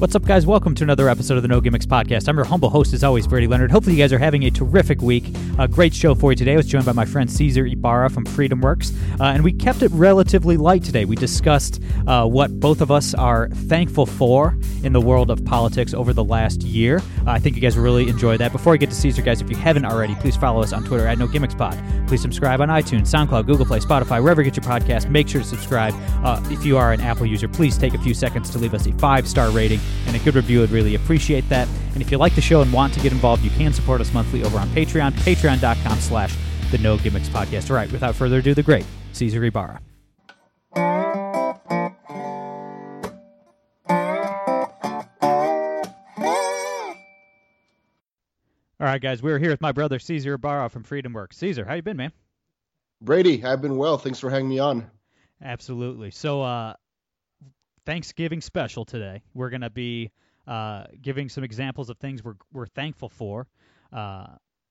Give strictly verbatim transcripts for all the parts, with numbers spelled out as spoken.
What's up, guys? Welcome to another episode of the No Gimmicks podcast. I'm your humble host, as always, Brady Leonard. Hopefully you guys are having a terrific week. A great show for you today. I was joined by my friend Cesar Ybarra from FreedomWorks, uh, and we kept it relatively light today. We discussed uh, what both of us are thankful for in the world of politics over the last year. Uh, I think you guys really enjoyed that. Before I get to Cesar, guys, if you haven't already, please follow us on Twitter at No Gimmicks Pod. Please subscribe on iTunes, SoundCloud, Google Play, Spotify, wherever you get your podcast. Make sure to subscribe. Uh, if you are an Apple user, please take a few seconds to leave us a five-star rating and a good review. I'd really appreciate that. And if you like the show and want to get involved, you can support us monthly over on Patreon, patreon.com slash the No Gimmicks Podcast. All right, without further ado, the great Cesar Ybarra. All right, guys, we're here with my brother Cesar Ybarra from FreedomWorks. Cesar, how you been, man? Brady, I've been well. Thanks for having me on. Absolutely. So, uh, Thanksgiving special today. We're going to be uh, giving some examples of things we're we're thankful for uh,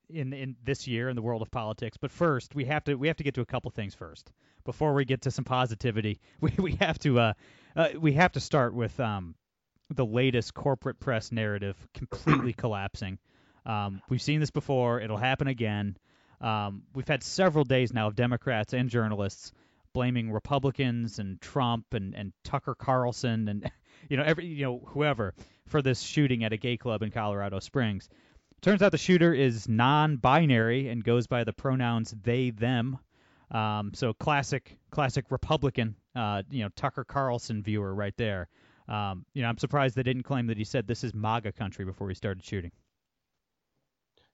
in in this year in the world of politics. But first, we have to we have to get to a couple things first before we get to some positivity. We we have to uh, uh, we have to start with um, the latest corporate press narrative completely collapsing. Um, we've seen this before. It'll happen again. Um, we've had several days now of Democrats and journalists blaming Republicans and Trump and, and Tucker Carlson and, you know, every, you know, whoever for this shooting at a gay club in Colorado Springs. Turns out the shooter is non-binary and goes by the pronouns they, them. Um, so classic, classic Republican, uh, you know, Tucker Carlson viewer right there. Um, you know, I'm surprised they didn't claim that he said this is MAGA country before he started shooting.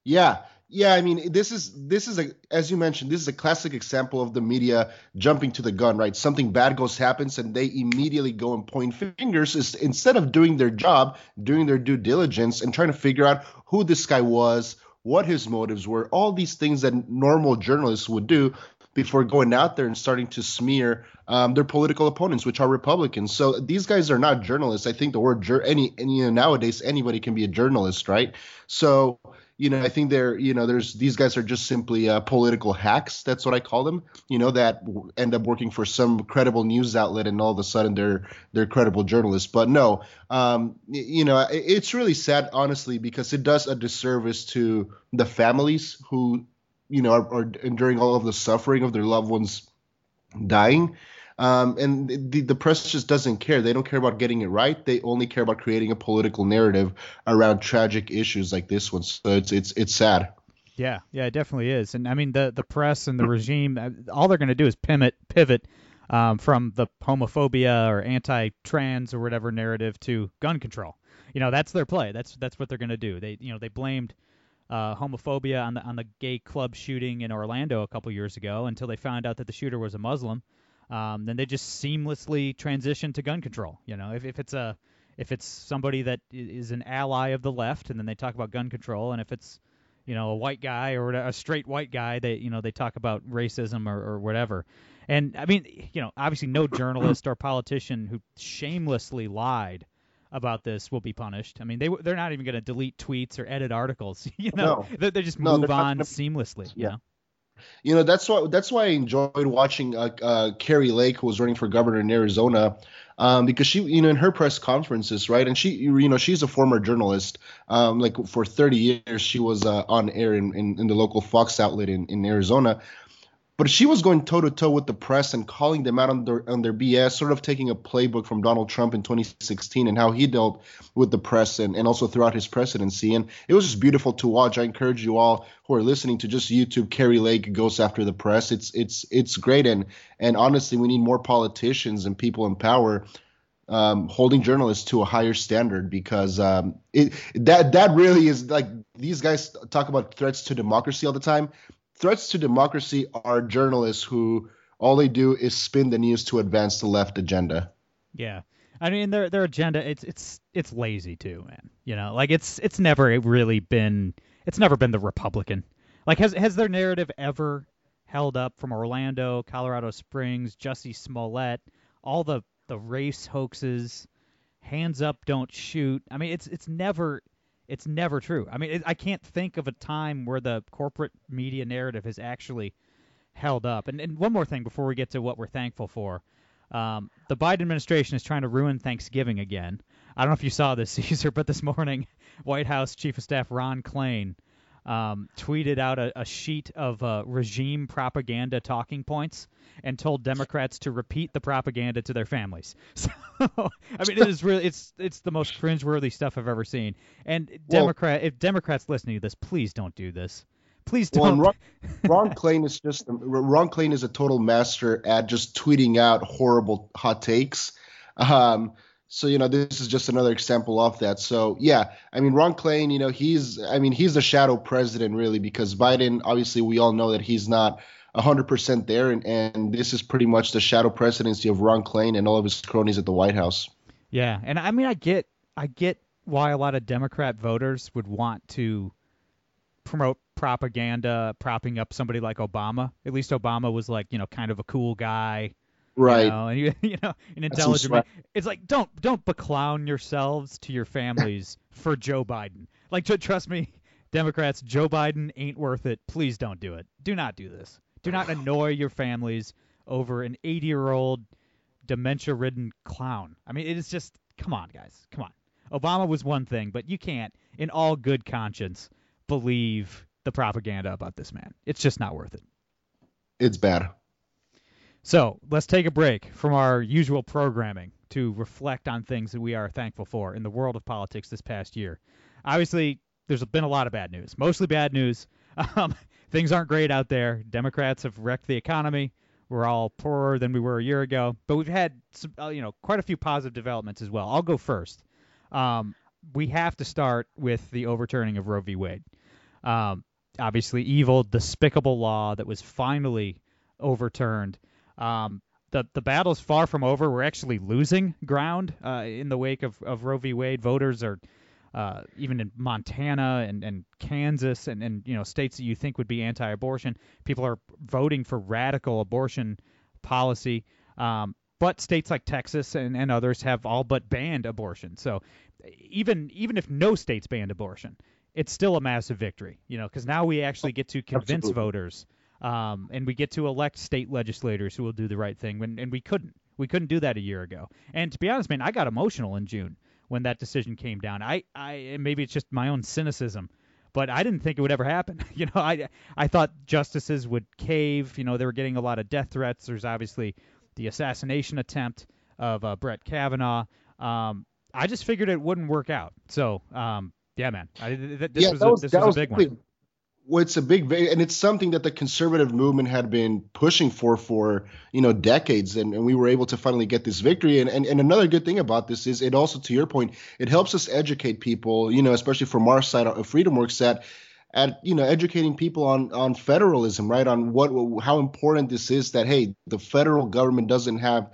Yeah. Yeah. I mean, this is this is, a, as you mentioned, this is a classic example of the media jumping to the gun, right? Something bad goes happens and they immediately go and point fingers is, instead of doing their job, doing their due diligence and trying to figure out who this guy was, what his motives were, all these things that normal journalists would do before going out there and starting to smear um, their political opponents, which are Republicans. So these guys are not journalists. I think the word jur- any, any, you know, nowadays, anybody can be a journalist, right? So You know, I think they're, you know, there's these guys are just simply uh, political hacks. That's what I call them, you know, that w- end up working for some credible news outlet and all of a sudden they're they're credible journalists. But no, um, you know, it, it's really sad, honestly, because it does a disservice to the families who, you know, are, are enduring all of the suffering of their loved ones dying. Um, and the, the press just doesn't care. They don't care about getting it right. They only care about creating a political narrative around tragic issues like this one. So it's it's it's sad. Yeah, yeah, it definitely is. And I mean, the, the press and the regime, all they're going to do is pivot pivot um, from the homophobia or anti-trans or whatever narrative to gun control. You know, that's their play. That's that's what they're going to do. They you know they blamed Uh, homophobia on the on the gay club shooting in Orlando a couple years ago until they found out that the shooter was a Muslim. Um, then they just seamlessly transitioned to gun control. You know, if, if it's a if it's somebody that is an ally of the left, and then they talk about gun control, and if it's you know a white guy or a straight white guy, they you know they talk about racism or, or whatever. And I mean, you know, obviously no journalist or politician who shamelessly lied about this will be punished. I mean, they they're not even going to delete tweets or edit articles. You know, no. they, they just no, move on gonna... seamlessly. Yeah. You know? You know, that's why that's why I enjoyed watching uh, uh, Kari Lake, who was running for governor in Arizona, um, because she, you know, in her press conferences, right? And she, you know, she's a former journalist. Um, like for thirty years, she was uh, on air in, in, in the local Fox outlet in, in Arizona. But she was going toe-to-toe with the press and calling them out on their on their B S, sort of taking a playbook from Donald Trump in twenty sixteen and how he dealt with the press and, and also throughout his presidency. And it was just beautiful to watch. I encourage you all who are listening to just YouTube Kari Lake Goes After the Press. It's it's it's great. And, and honestly, we need more politicians and people in power um, holding journalists to a higher standard because um, it that that really is like these guys talk about threats to democracy all the time. Threats to democracy are journalists who all they do is spin the news to advance the left agenda. Yeah. I mean, their their agenda, it's it's it's lazy too, man. You know, like it's it's never really been it's never been the Republican. Like, has has their narrative ever held up from Orlando, Colorado Springs, Jussie Smollett, all the, the race hoaxes, hands up, don't shoot. I mean, it's it's never it's never true. I mean, it, I can't think of a time where the corporate media narrative has actually held up. And and one more thing before we get to what we're thankful for. Um, the Biden administration is trying to ruin Thanksgiving again. I don't know if you saw this, Cesar, but this morning, White House Chief of Staff Ron Klain um, tweeted out a, a sheet of uh, regime propaganda talking points and told Democrats to repeat the propaganda to their families. So, I mean, it is really it's it's the most cringeworthy stuff I've ever seen. And Democrat, well, if Democrats listening to this, please don't do this. Please don't. Well, Ron, Ron Klain is just Ron Klain is a total master at just tweeting out horrible hot takes. Um, so you know this is just another example of that. So yeah, I mean Ron Klain, you know he's I mean he's the shadow president really, because Biden, obviously we all know that he's not one hundred percent there, and, and this is pretty much the shadow presidency of Ron Klain and all of his cronies at the White House. Yeah, and I mean I get I get why a lot of Democrat voters would want to promote propaganda, propping up somebody like Obama. At least Obama was like, you know, kind of a cool guy, right? You know, and you, you know, an intelligent man. It's like, don't don't beclown yourselves to your families for Joe Biden. Like, trust me, Democrats, Joe Biden ain't worth it. Please don't do it. Do not do this. Do not annoy your families over an eighty-year-old dementia-ridden clown. I mean, it is just, come on, guys, come on. Obama was one thing, but you can't, in all good conscience, believe the propaganda about this man. It's just not worth it. It's bad. So let's take a break from our usual programming to reflect on things that we are thankful for in the world of politics this past year. Obviously, there's been a lot of bad news, mostly bad news. Um, things aren't great out there. Democrats have wrecked the economy. We're all poorer than we were a year ago, but we've had some, uh, you know, quite a few positive developments as well. I'll go first. Um, we have to start with the overturning of Roe v. Wade. Um, obviously, evil, despicable law that was finally overturned. Um, the the battle's far from over. We're actually losing ground uh, in the wake of, of Roe v. Wade. Voters are uh, even in Montana and, and Kansas and, and you know states that you think would be anti-abortion. People are voting for radical abortion policy. Um, but states like Texas and, and others have all but banned abortion. So even even if no states banned abortion, it's still a massive victory, you know, because now we actually get to convince Absolutely. voters, um, and we get to elect state legislators who will do the right thing. When, and we couldn't. We couldn't do that a year ago. And to be honest, man, I got emotional in June when that decision came down. I, I maybe it's just my own cynicism, but I didn't think it would ever happen. You know, I, I thought justices would cave. You know, they were getting a lot of death threats. There's obviously the assassination attempt of uh, Brett Kavanaugh. Um, I just figured it wouldn't work out. So, um, yeah, man, I, th- this yeah, was, was, a, this was, was a big really, one. Well, it's a big, and it's something that the conservative movement had been pushing for for, you know, decades. And, and we were able to finally get this victory. And, and and another good thing about this is it also, to your point, it helps us educate people, you know, especially from our side of FreedomWorks, that at, you know, educating people on, on federalism, right, on what how important this is, that, hey, the federal government doesn't have,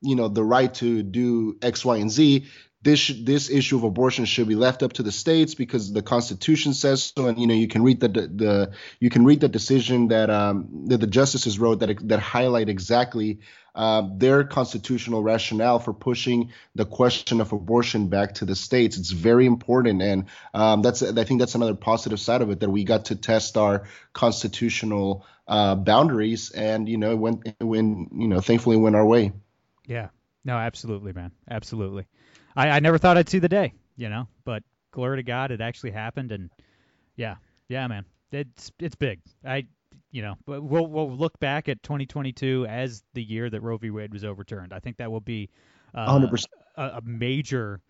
you know, the right to do X, Y, and Z. This this issue of abortion should be left up to the states because the Constitution says so, and you know you can read the the you can read the decision that um that the justices wrote that that highlight exactly uh, their constitutional rationale for pushing the question of abortion back to the states. It's very important, and um that's I think that's another positive side of it, that we got to test our constitutional uh, boundaries, and you know when when you know thankfully went our way. Yeah, no, absolutely, man, absolutely. I, I never thought I'd see the day, you know, but glory to God, it actually happened. And yeah, yeah, man, it's it's big. I, you know, but we'll we'll look back at twenty twenty-two as the year that Roe v. Wade was overturned. I think that will be uh, one hundred percent. A, a major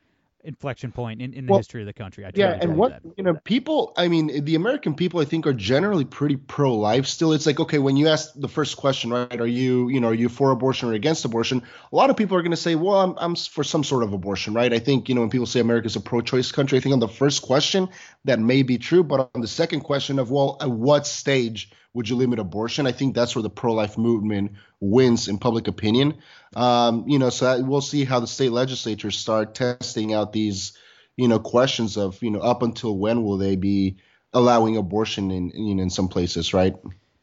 inflection point in, in the well, history of the country. I yeah, and what, that. you know, people, I mean, the American people, I think, are generally pretty pro-life still. It's like, okay, when you ask the first question, right, are you, you know, are you for abortion or against abortion? A lot of people are going to say, well, I'm, I'm for some sort of abortion, right? I think, you know, when people say America's a pro-choice country, I think on the first question that may be true, but on the second question of, well, at what stage would you limit abortion? I think that's where the pro-life movement wins in public opinion. Um, you know, so that, we'll see how the state legislatures start testing out these, you know, questions of, you know, up until when will they be allowing abortion in, you know, in some places, right?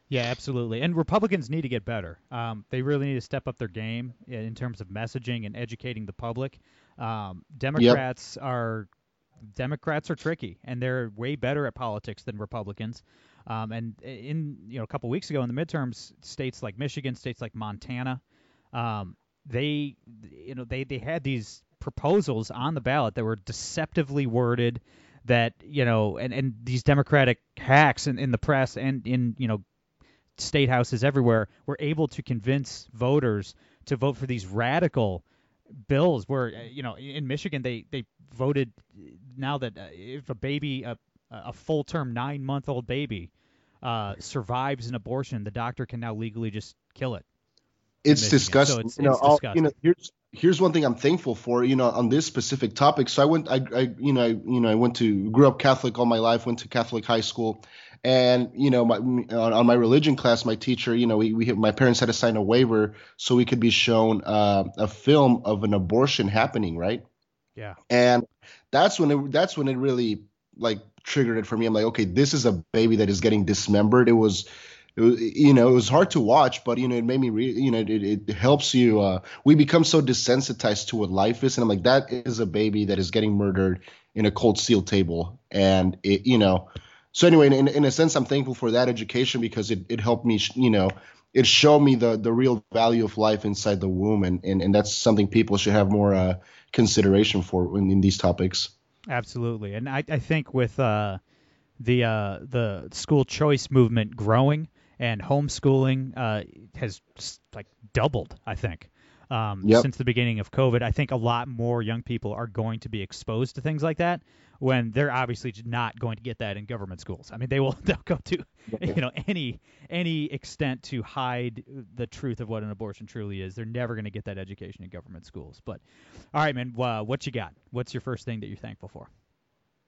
Yeah, absolutely. And Republicans need to get better. Um, they really need to step up their game in terms of messaging and educating the public. Um, Democrats yep. are Democrats are tricky, and they're way better at politics than Republicans. Um, and in you know a couple of weeks ago in the midterms, states like Michigan, states like Montana, um, they you know they, they had these proposals on the ballot that were deceptively worded, that you know and, and these Democratic hacks in, in the press and in you know. state houses everywhere were able to convince voters to vote for these radical bills where, you know, in Michigan, they, they voted now that if a baby, a, a full term nine month old baby uh, survives an abortion, the doctor can now legally just kill it. It's disgusting. So it's, you know, it's disgusting. You know, here's, here's one thing I'm thankful for, you know, on this specific topic. So I went, I, I you know, I, you know, I went to grew up Catholic all my life, went to Catholic high school. And, you know, my, on my religion class, my teacher, you know, we, we my parents had to sign a waiver so we could be shown uh, a film of an abortion happening. Right. Yeah. And that's when it, that's when it really like triggered it for me. I'm like, OK, this is a baby that is getting dismembered. It was, it was you know, it was hard to watch, but, you know, it made me, re- you know, it, it helps you. Uh, we become so desensitized to what life is. And I'm like, that is a baby that is getting murdered in a cold steel table. And, it, you know. So anyway, in, in a sense, I'm thankful for that education because it, it helped me, you know, it showed me the, the real value of life inside the womb. And, and, and that's something people should have more uh, consideration for in, in these topics. Absolutely. And I, I think with uh, the uh, the school choice movement growing and homeschooling uh, has like doubled, I think, um, yep. since the beginning of COVID. I think a lot more young people are going to be exposed to things like that, when they're obviously not going to get that in government schools. I mean, they will they'll go to, you know, any any extent to hide the truth of what an abortion truly is. They're never going to get that education in government schools. But, all right, man, uh, what you got? What's your first thing that you're thankful for?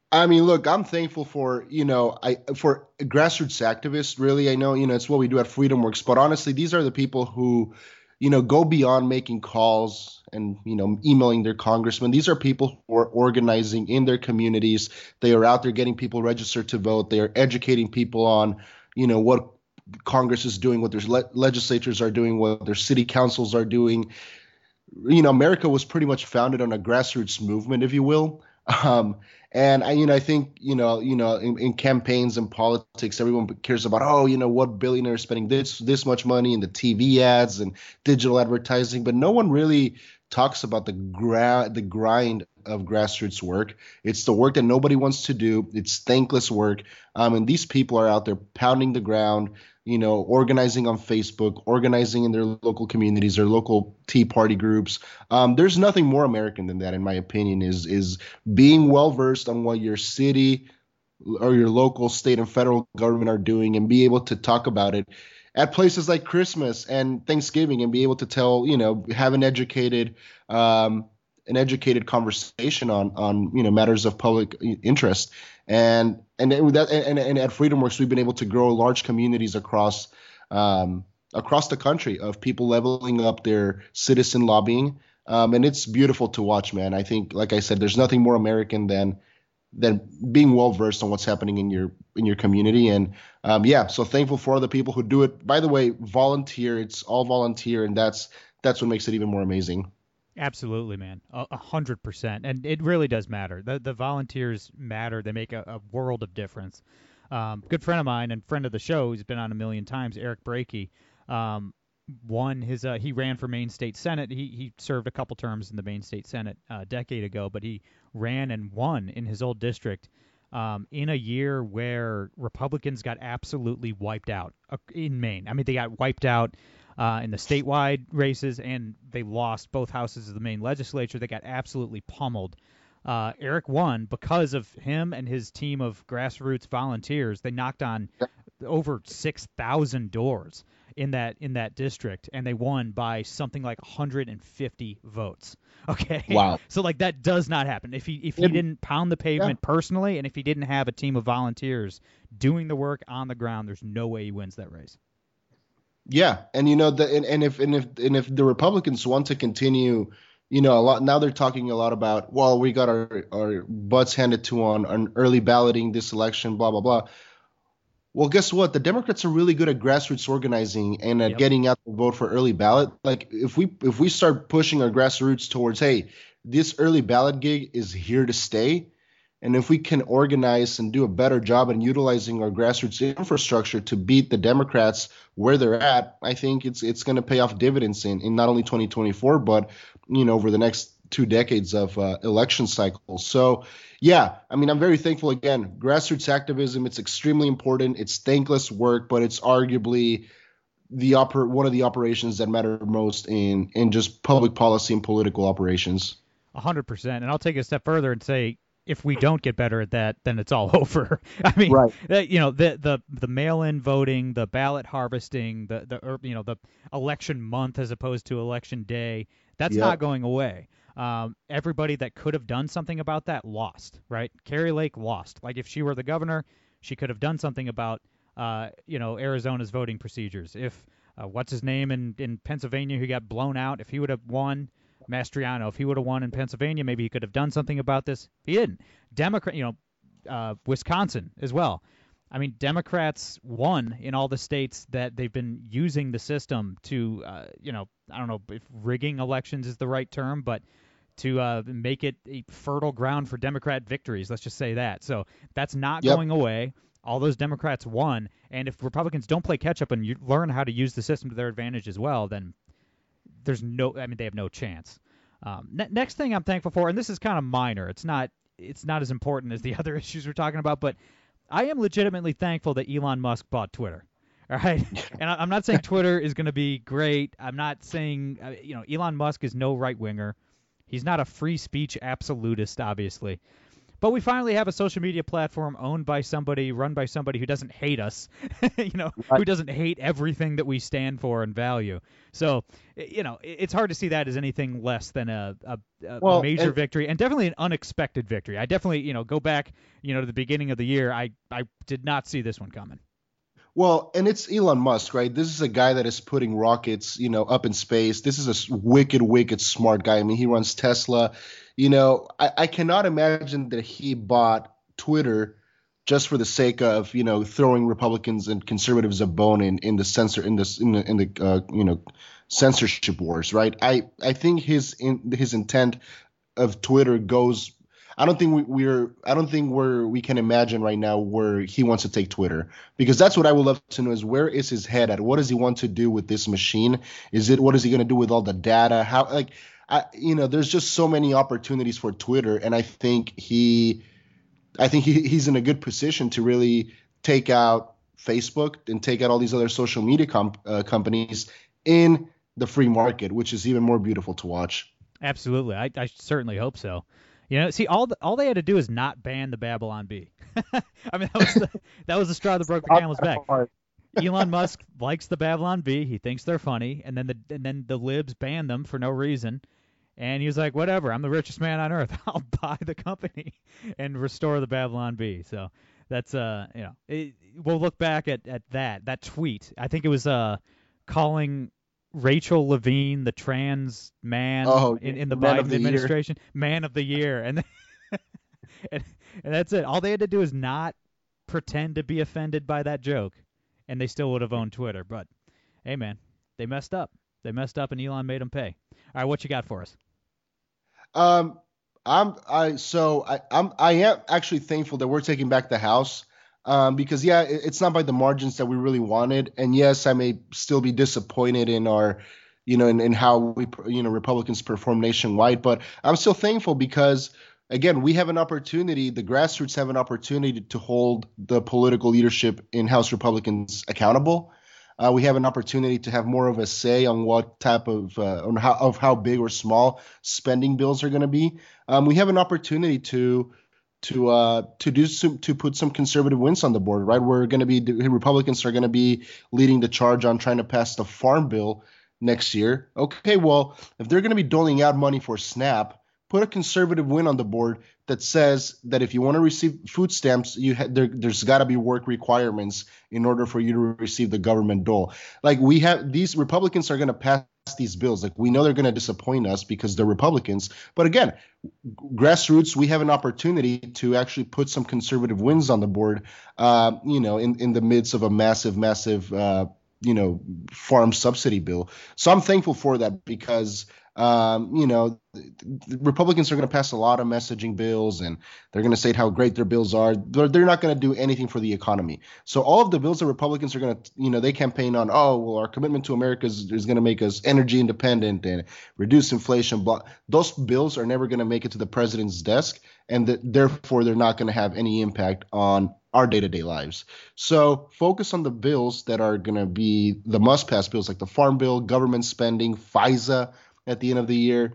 I mean, look, I'm thankful for, you know, I for grassroots activists, really. I know, you know, it's what we do at FreedomWorks. But honestly, these are the people who, you know, go beyond making calls and, you know, emailing their congressman. These are people who are organizing in their communities. They are out there getting people registered to vote. They are educating people on, you know, what Congress is doing, what their le- legislatures are doing, what their city councils are doing. You know, America was pretty much founded on a grassroots movement, if you will. Um, and I, you know, I think, you know, you know, in, in campaigns and politics, everyone cares about, oh, you know, what billionaire is spending this, this much money and the T V ads and digital advertising, but no one really talks about the gra- the grind of grassroots work. It's the work that nobody wants to do. It's thankless work. Um, and these people are out there pounding the ground, you know, organizing on Facebook, organizing in their local communities, their local Tea Party groups. Um, there's nothing more American than that, in my opinion, is is being well-versed on what your city or your local, state, and federal government are doing and be able to talk about it at places like Christmas and Thanksgiving and be able to tell, you know, have an educated um, an educated conversation on, on, you know, matters of public interest. And and, that, and and at FreedomWorks, we've been able to grow large communities across um, across the country of people leveling up their citizen lobbying. Um, and it's beautiful to watch, man. I think, like I said, there's nothing more American than than being well-versed on what's happening in your in your community. And um, yeah, so thankful for the people who do it. By the way, volunteer. It's all volunteer, and that's that's what makes it even more amazing. Absolutely, man. A hundred percent. And it really does matter. The the volunteers matter. They make a, a world of difference. Um, good friend of mine and friend of the show, who's been on a million times, Eric Brakey, um, won his, uh, he ran for Maine State Senate. He he served a couple terms in the Maine State Senate uh, a decade ago, but he ran and won in his old district um, in a year where Republicans got absolutely wiped out in Maine. I mean, they got wiped out Uh, in the statewide races, and they lost both houses of the Maine legislature. They got absolutely pummeled. Uh, Eric won because of him and his team of grassroots volunteers. They knocked on over six thousand doors in that in that district, and they won by something like one hundred fifty votes. Okay. Wow. So like that does not happen if he if he didn't pound the pavement yeah. personally, and if he didn't have a team of volunteers doing the work on the ground. There's no way he wins that race. Yeah. And, you know, the, and, and if and if and if the Republicans want to continue, you know, a lot now they're talking a lot about, well, we got our, our butts handed to on, on early balloting this election, blah, blah, blah. Well, guess what? The Democrats are really good at grassroots organizing and at yep. getting out the vote for early ballot. Like if we if we start pushing our grassroots towards, hey, this early ballot gig is here to stay. And if we can organize and do a better job in utilizing our grassroots infrastructure to beat the Democrats where they're at, I think it's it's going to pay off dividends in, in not only twenty twenty-four, but, you know, over the next two decades of uh, election cycles. So, yeah, I mean, I'm very thankful. Again, grassroots activism, it's extremely important. It's thankless work, but it's arguably the oper- one of the operations that matter most in, in just public policy and political operations. A hundred percent. And I'll take a step further and say, if we don't get better at that, then it's all over. I mean, right. you know, the the the mail-in voting, the ballot harvesting, the the you know the election month as opposed to election day, that's yep. not going away. Um, everybody that could have done something about that lost, right? Kari Lake lost. Like if she were the governor, she could have done something about, uh, you know, Arizona's voting procedures. If uh, what's his name in, in Pennsylvania who got blown out, if he would have won, Mastriano, if he would have won in Pennsylvania, maybe he could have done something about this. He didn't. Democrat, you know, uh, Wisconsin as well. I mean, Democrats won in all the states that they've been using the system to, uh, you know, I don't know if rigging elections is the right term, but to uh, make it a fertile ground for Democrat victories. Let's just say that. So that's not yep. going away. All those Democrats won. And if Republicans don't play catch up and you learn how to use the system to their advantage as well, then there's no, I mean, they have no chance. Um, ne- next thing I'm thankful for, and this is kind of minor. It's not, it's not as important as the other issues we're talking about, but I am legitimately thankful that Elon Musk bought Twitter. All right. And I'm not saying Twitter is going to be great. I'm not saying, you know, Elon Musk is no right winger. He's not a free speech absolutist, obviously. But we finally have a social media platform owned by somebody, run by somebody who doesn't hate us, you know, right. who doesn't hate everything that we stand for and value. So, you know, it's hard to see that as anything less than a, a, a well, major and, victory and definitely an unexpected victory. I definitely, you know, go back, you know, to the beginning of the year. I, I did not see this one coming. Well, and it's Elon Musk, right? This is a guy that is putting rockets, you know, up in space. This is a wicked, wicked smart guy. I mean, he runs Tesla. You know, I, I cannot imagine that he bought Twitter just for the sake of, you know, throwing Republicans and conservatives a bone in, in the censor in the in the, in the uh, you know, censorship wars, right? I I think his in, his intent of Twitter goes. I don't think we, we're I don't think we're we can imagine right now where he wants to take Twitter, because that's what I would love to know is where is his head at? What does he want to do with this machine? Is it what is he going to do with all the data? How like I, you know, there's just so many opportunities for Twitter. And I think he I think he, he's in a good position to really take out Facebook and take out all these other social media comp, uh, companies in the free market, which is even more beautiful to watch. Absolutely. I, I certainly hope so. You know, see, all the, all they had to do is not ban the Babylon Bee. I mean, that was the, that was the straw that broke the camel's back. Elon Musk likes the Babylon Bee. He thinks they're funny, and then the and then the libs ban them for no reason. And he was like, "Whatever, I'm the richest man on earth. I'll buy the company and restore the Babylon Bee." So that's uh, you know, it, we'll look back at, at that that tweet. I think it was uh, calling Rachel Levine the trans man oh, in, in the Biden the administration year. Man of the year, and, then, and and that's it. All they had to do is not pretend to be offended by that joke, and they still would have owned Twitter. But hey, man, they messed up. They messed up, and Elon made them pay. All right, what you got for us? Um, I'm I so I I'm I am actually thankful that we're taking back the House. Um, because, yeah, it's not by the margins that we really wanted. And, yes, I may still be disappointed in our, you know, in, in how we, you know, Republicans perform nationwide. But I'm still thankful because, again, we have an opportunity. The grassroots have an opportunity to hold the political leadership in House Republicans accountable. Uh, we have an opportunity to have more of a say on what type of uh, on how of how big or small spending bills are going to be. Um, we have an opportunity to. to uh to do some to put some conservative wins on the board, right? We're going to be Republicans are going to be leading the charge on trying to pass the farm bill next year. Okay, well, if they're going to be doling out money for SNAP, put a conservative win on the board that says that if you want to receive food stamps, you ha- there, there's got to be work requirements in order for you to receive the government dole. Like, we have these Republicans are going to pass these bills. Like, we know they're going to disappoint us because they're Republicans. But again, grassroots, we have an opportunity to actually put some conservative wins on the board, uh, you know, in, in the midst of a massive, massive, uh, you know, farm subsidy bill. So I'm thankful for that because, um, you know, Republicans are going to pass a lot of messaging bills and they're going to say how great their bills are. They're, they're not going to do anything for the economy. So all of the bills that Republicans are going to, you know, they campaign on, oh, well, our commitment to America is, is going to make us energy independent and reduce inflation. But those bills are never going to make it to the president's desk. And the, therefore, they're not going to have any impact on our day-to-day lives. So focus on the bills that are going to be the must-pass bills, like the Farm Bill, government spending, FISA at the end of the year.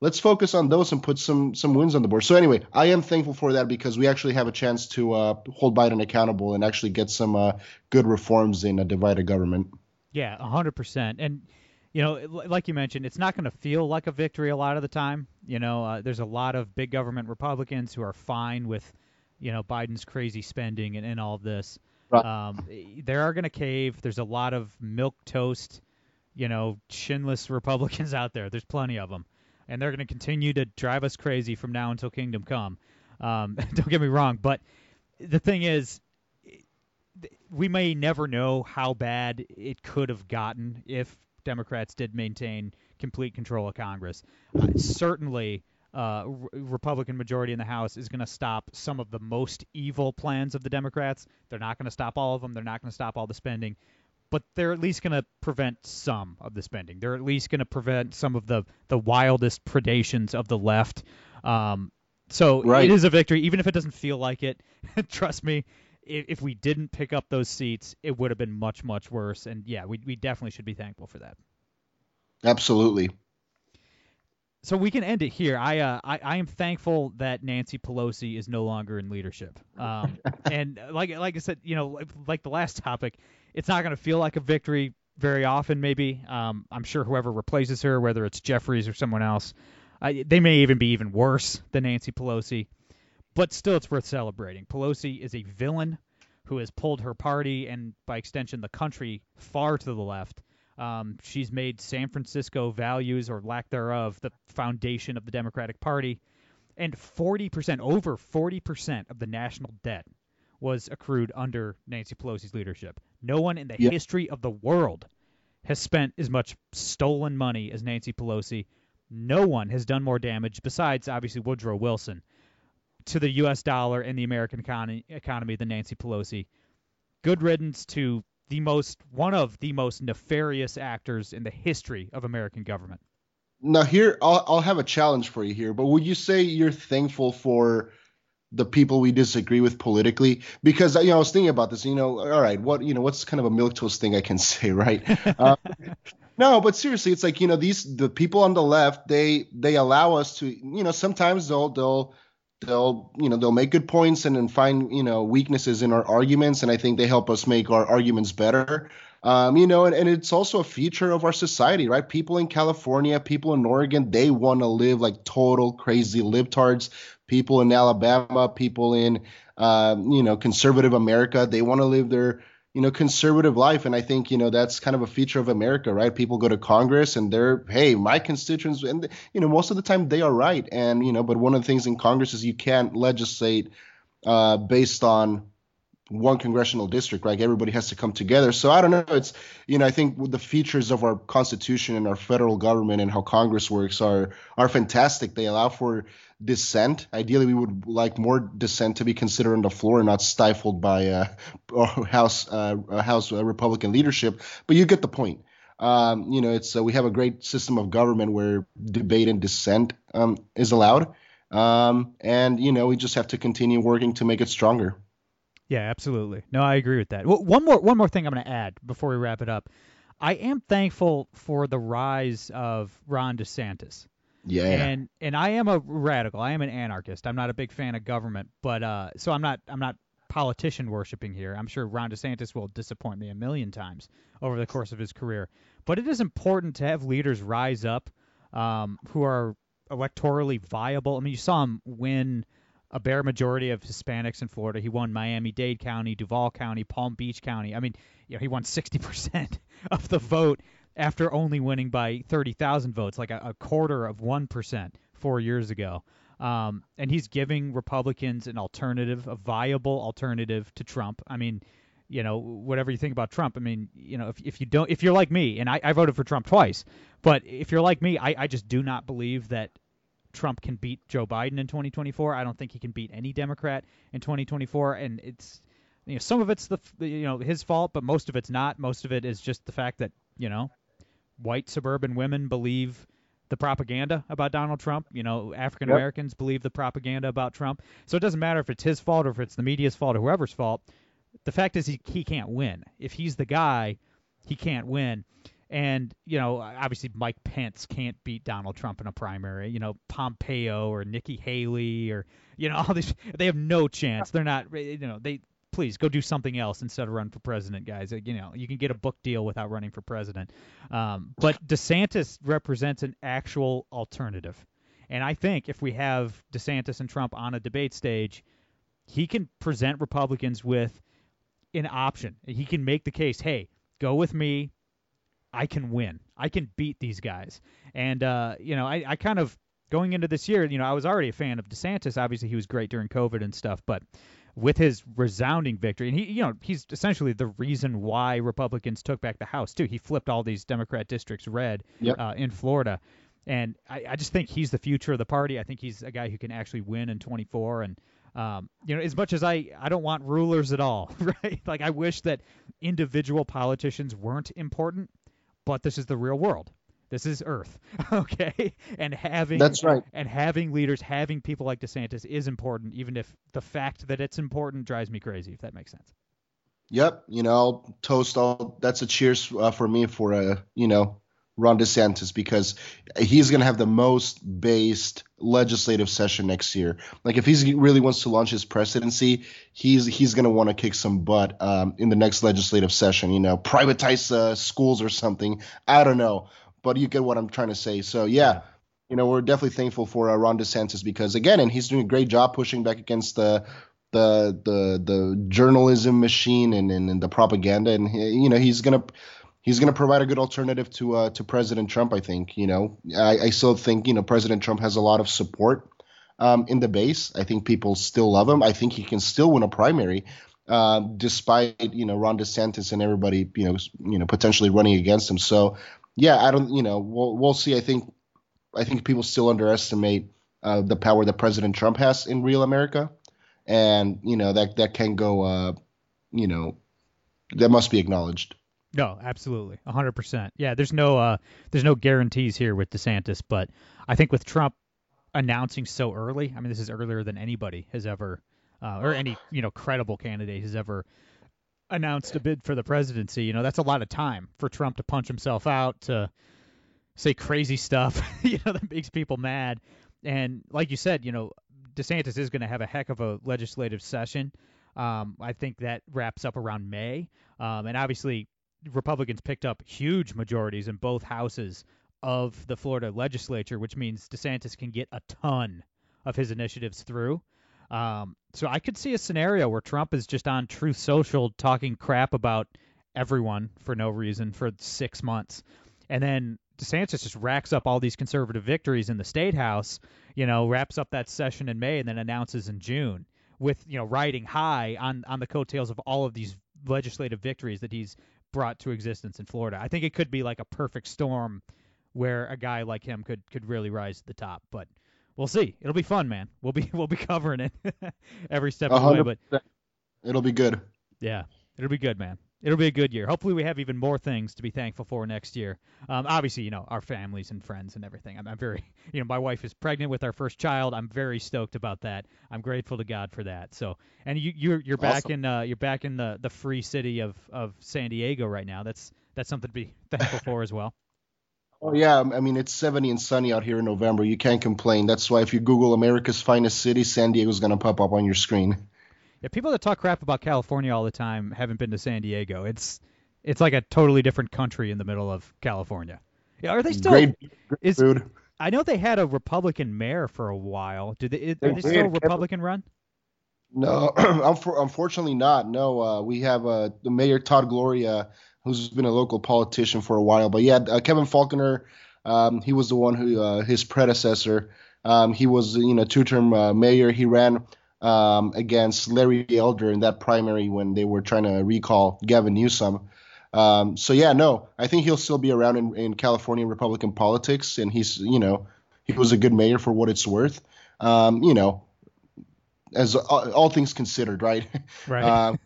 Let's focus on those and put some some wins on the board. So anyway, I am thankful for that because we actually have a chance to uh, hold Biden accountable and actually get some uh, good reforms in a divided government. Yeah, one hundred percent. And, you know, like you mentioned, it's not going to feel like a victory a lot of the time. You know, uh, there's a lot of big government Republicans who are fine with, you know, Biden's crazy spending and, and all of this. Right. Um, they are going to cave. There's a lot of milquetoast, you know, shinless Republicans out there. There's plenty of them. And they're going to continue to drive us crazy from now until kingdom come. Um, don't get me wrong, but the thing is, we may never know how bad it could have gotten if Democrats did maintain complete control of Congress. Uh, certainly, uh, re- Republican majority in the House is going to stop some of the most evil plans of the Democrats. They're not going to stop all of them. They're not going to stop all the spending. But they're at least going to prevent some of the spending. They're at least going to prevent some of the, the wildest predations of the left. Um, so right. It is a victory, even if it doesn't feel like it. Trust me, if, if we didn't pick up those seats, it would have been much, much worse. And, yeah, we we definitely should be thankful for that. Absolutely. So we can end it here. I uh, I, I am thankful that Nancy Pelosi is no longer in leadership. Um, and like like I said, you know, like, like the last topic, it's not going to feel like a victory very often. Maybe um, I'm sure whoever replaces her, whether it's Jeffries or someone else, uh, they may even be even worse than Nancy Pelosi. But still, it's worth celebrating. Pelosi is a villain who has pulled her party and, by extension, the country far to the left. Um, she's made San Francisco values, or lack thereof, the foundation of the Democratic Party. And forty percent, over forty percent of the national debt was accrued under Nancy Pelosi's leadership. No one in the yep. history of the world has spent as much stolen money as Nancy Pelosi. No one has done more damage, besides, obviously, Woodrow Wilson, to the U S dollar and the American econ- economy than Nancy Pelosi. Good riddance to... the most one of the most nefarious actors in the history of American government. Now here, I'll, I'll have a challenge for you here, but would you say you're thankful for the people we disagree with politically? Because, you know, I was thinking about this, you know, all right, what, you know, what's kind of a milquetoast thing I can say, right? um, no, but seriously, it's like, you know, these, the people on the left, they, they allow us to, you know, sometimes they'll, they'll, They'll, you know, they'll make good points and then find, you know, weaknesses in our arguments. And I think they help us make our arguments better, um, you know, and, and it's also a feature of our society, right? People in California, people in Oregon, they want to live like total crazy libtards. People in Alabama, people in, um, you know, conservative America, they want to live their, you know, conservative life. And I think, you know, that's kind of a feature of America, right? People go to Congress and they're, hey, my constituents, and, you know, most of the time they are right. And, you know, but one of the things in Congress is you can't legislate uh, based on one congressional district, right? Everybody has to come together. So I don't know. It's, you know, I think the features of our Constitution and our federal government and how Congress works are are fantastic. They allow for dissent. Ideally, we would like more dissent to be considered on the floor and not stifled by uh, House uh, House Republican leadership. But you get the point. Um, you know, it's uh, we have a great system of government where debate and dissent um, is allowed. Um, and, you know, we just have to continue working to make it stronger. Yeah, absolutely. No, I agree with that. Well, one more one more thing I'm going to add before we wrap it up. I am thankful for the rise of Ron DeSantis. Yeah. And and I am a radical. I am an anarchist. I'm not a big fan of government, but uh, so I'm not I'm not politician worshiping here. I'm sure Ron DeSantis will disappoint me a million times over the course of his career. But it is important to have leaders rise up um, who are electorally viable. I mean, you saw him win a bare majority of Hispanics in Florida. He won Miami-Dade County, Duval County, Palm Beach County. I mean, you know, he won sixty percent of the vote after only winning by thirty thousand votes, like a, a quarter of one percent four years ago. Um, and he's giving Republicans an alternative, a viable alternative to Trump. I mean, you know, whatever you think about Trump, I mean, you know, if if you don't, if you're like me, and I, I voted for Trump twice, but if you're like me, I, I just do not believe that Trump can beat Joe Biden in twenty twenty-four. I don't think he can beat any Democrat in twenty twenty-four. And it's, you know, some of it's the, you know, his fault, but most of it's not. Most of it is just the fact that, you know, white suburban women believe the propaganda about Donald Trump. You know, African Americans yep. believe the propaganda about Trump. So it doesn't matter if it's his fault or if it's the media's fault or whoever's fault. The fact is he, he can't win. If he's the guy, he can't win. And, you know, obviously Mike Pence can't beat Donald Trump in a primary. You know, Pompeo or Nikki Haley or, you know, all these, they have no chance. They're not, you know, they, please go do something else instead of run for president, guys. You know, you can get a book deal without running for president. Um, but DeSantis represents an actual alternative. And I think if we have DeSantis and Trump on a debate stage, he can present Republicans with an option. He can make the case, hey, go with me. I can win. I can beat these guys. And, uh, you know, I, I kind of going into this year, you know, I was already a fan of DeSantis. Obviously, he was great during COVID and stuff. But with his resounding victory, and he, you know, he's essentially the reason why Republicans took back the House, too. He flipped all these Democrat districts red yep. uh, in Florida. And I, I just think he's the future of the party. I think he's a guy who can actually win in twenty-four. And, Um, you know, as much as I, I don't want rulers at all, right? Like, I wish that individual politicians weren't important, but this is the real world. This is Earth, okay? And having that's right. And having leaders, having people like DeSantis is important, even if the fact that it's important drives me crazy, if that makes sense. Yep. You know, I'll toast all. That's a cheers uh, for me for, uh, you know, Ron DeSantis, because he's going to have the most based legislative session next year. Like, if he really wants to launch his presidency, he's he's going to want to kick some butt um, in the next legislative session, you know, privatize uh, schools or something. I don't know, but you get what I'm trying to say. So, yeah, you know, we're definitely thankful for uh, Ron DeSantis because, again, and he's doing a great job pushing back against the the the, the journalism machine and, and, and the propaganda. And, you know, he's going to He's going to provide a good alternative to uh, to President Trump, I think. You know, I, I still think, you know, President Trump has a lot of support um, in the base. I think people still love him. I think he can still win a primary uh, despite, you know, Ron DeSantis and everybody, you know, you know, potentially running against him. So, yeah, I don't you know, we'll, we'll see. I think I think people still underestimate uh, the power that President Trump has in real America. And, you know, that that can go, uh, you know, that must be acknowledged. No, absolutely. A hundred percent. Yeah. There's no, uh, there's no guarantees here with DeSantis, but I think with Trump announcing so early, I mean, this is earlier than anybody has ever, uh, or any, you know, credible candidate has ever announced a bid for the presidency. You know, that's a lot of time for Trump to punch himself out, to say crazy stuff, you know, that makes people mad. And like you said, you know, DeSantis is going to have a heck of a legislative session. Um, I think that wraps up around May. Um, and obviously, Republicans picked up huge majorities in both houses of the Florida legislature, which means DeSantis can get a ton of his initiatives through. Um, so I could see a scenario where Trump is just on Truth Social talking crap about everyone for no reason for six months. And then DeSantis just racks up all these conservative victories in the state house, you know, wraps up that session in May and then announces in June with, you know, riding high on, on the coattails of all of these legislative victories that he's brought to existence in Florida. I think it could be like a perfect storm where a guy like him could could really rise to the top, but we'll see. It'll be fun, man. We'll be we'll be covering it every step of the way, but it'll be good. Yeah, it'll be good, man. It'll be a good year. Hopefully we have even more things to be thankful for next year. Um, obviously, you know, our families and friends and everything. I'm, I'm very, you know, my wife is pregnant with our first child. I'm very stoked about that. I'm grateful to God for that. So, and you, you're you're awesome. back in uh, you're back in the, the free city of, of San Diego right now. That's that's something to be thankful for as well. Oh yeah, I mean it's seventy and sunny out here in November. You can't complain. That's why if you Google America's finest city, San Diego's gonna pop up on your screen. Yeah, people that talk crap about California all the time haven't been to San Diego. It's it's like a totally different country in the middle of California. Yeah, are they still? Great, great is, food. I know they had a Republican mayor for a while. Did they, are they still Republican run? No, unfortunately not. No, uh, we have uh, the mayor, Todd Gloria, who's been a local politician for a while. But yeah, uh, Kevin Faulconer, um, he was the one who uh, his predecessor. Um, he was, you know, two-term uh, mayor. He ran um, against Larry Elder in that primary when they were trying to recall Gavin Newsom. Um, so, yeah, no, I think he'll still be around in, in California Republican politics. And he's, you know, he was a good mayor for what it's worth, um, you know, as all, all things considered. Right. Right. um,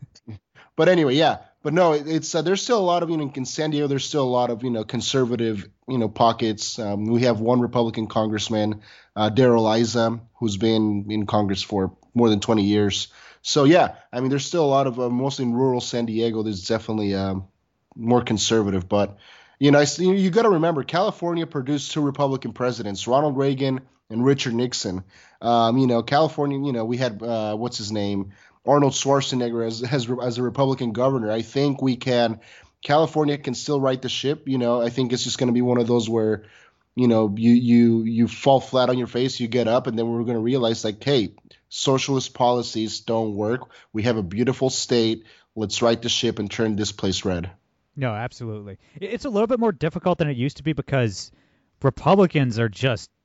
but anyway, yeah. But no, it, it's uh, there's still a lot of, you know, in San Diego, there's still a lot of, you know, conservative, you know, pockets. Um, we have one Republican congressman, uh, Darrell Issa, who's been in Congress for more than twenty years. So, yeah, I mean, there's still a lot of uh, mostly in rural San Diego. There's definitely um, more conservative. But, you know, I, you got to remember, California produced two Republican presidents, Ronald Reagan and Richard Nixon. Um, you know, California, you know, we had uh, what's his name? Arnold Schwarzenegger as, as as a Republican governor. I think we can – California can still right the ship. You know, I think it's just going to be one of those where, you know, you you you fall flat on your face, you get up, and then we're going to realize like, hey, socialist policies don't work. We have a beautiful state. Let's right the ship and turn this place red. No, absolutely. It's a little bit more difficult than it used to be because Republicans are just –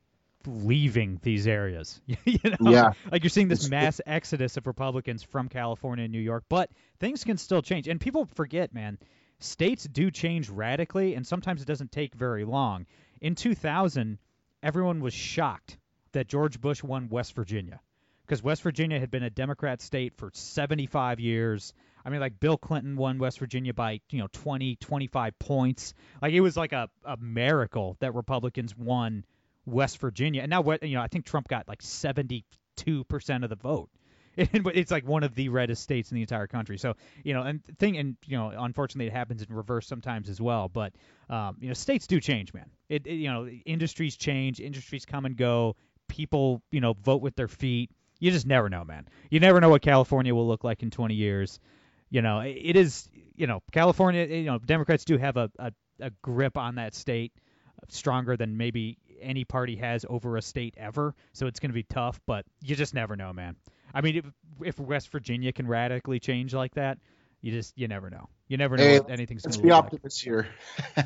leaving these areas. You know? Yeah. Like you're seeing this mass exodus of Republicans from California and New York, but things can still change. And people forget, man, states do change radically, and sometimes it doesn't take very long. In two thousand, everyone was shocked that George Bush won West Virginia because West Virginia had been a Democrat state for seventy-five years. I mean, like Bill Clinton won West Virginia by, you know, twenty, twenty-five points. Like it was like a, a miracle that Republicans won West Virginia. And now, you know, I think Trump got like seventy-two percent of the vote. It's like one of the reddest states in the entire country. So, you know, and thing, and, you know, unfortunately it happens in reverse sometimes as well. But, um, you know, states do change, man. It, it, you know, industries change, industries come and go. People, you know, vote with their feet. You just never know, man. You never know what California will look like in twenty years. You know, it is, you know, California, you know, Democrats do have a, a, a grip on that state stronger than maybe any party has over a state ever, so it's going to be tough, but you just never know, man. I mean, if, if West Virginia can radically change like that, you just, you never know. You never know hey, what anything's going to look like. Let's be optimists here.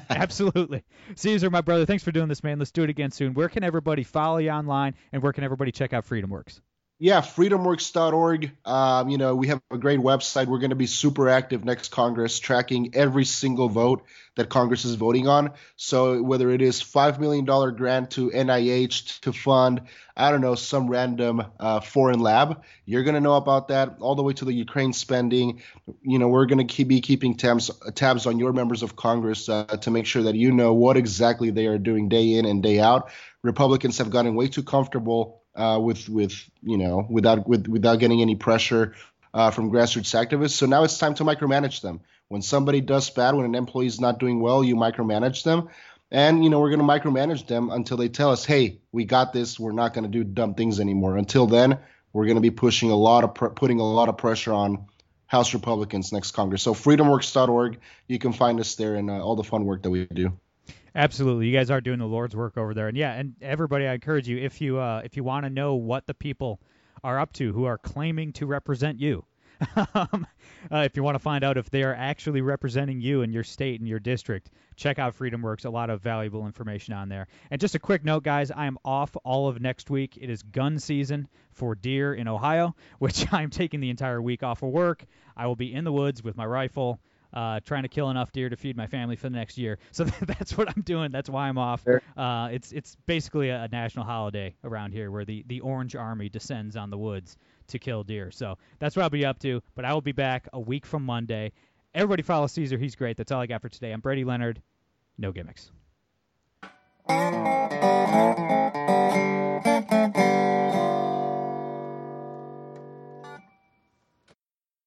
Absolutely. Cesar, my brother, thanks for doing this, man. Let's do it again soon. Where can everybody follow you online, and where can everybody check out FreedomWorks? Yeah, freedom works dot org. Um, you know, we have a great website. We're going to be super active next Congress, tracking every single vote that Congress is voting on. So whether it is five million dollars grant to N I H to fund, I don't know, some random uh, foreign lab, you're going to know about that, all the way to the Ukraine spending. You know, we're going to keep be keeping tabs, tabs on your members of Congress uh, to make sure that you know what exactly they are doing day in and day out. Republicans have gotten way too comfortable Uh, with with you know without with, without getting any pressure uh, from grassroots activists. So now it's time to micromanage them. When somebody does bad, when an employee is not doing well, you micromanage them, and you know we're going to micromanage them until they tell us, hey, we got this. We're not going to do dumb things anymore. Until then, we're going to be pushing a lot of pr- putting a lot of pressure on House Republicans next Congress. So freedom works dot org, you can find us there and uh, all the fun work that we do. Absolutely. You guys are doing the Lord's work over there. And yeah, and everybody, I encourage you, if you uh, if you want to know what the people are up to who are claiming to represent you, um, uh, if you want to find out if they are actually representing you in your state and your district, check out FreedomWorks. A lot of valuable information on there. And just a quick note, guys, I am off all of next week. It is gun season for deer in Ohio, which I'm taking the entire week off of work. I will be in the woods with my rifle, Uh, trying to kill enough deer to feed my family for the next year. So that's what I'm doing. That's why I'm off. Uh, it's it's basically a, a national holiday around here where the, the Orange Army descends on the woods to kill deer. So that's what I'll be up to. But I will be back a week from Monday. Everybody follow Cesar. He's great. That's all I got for today. I'm Brady Leonard. No gimmicks.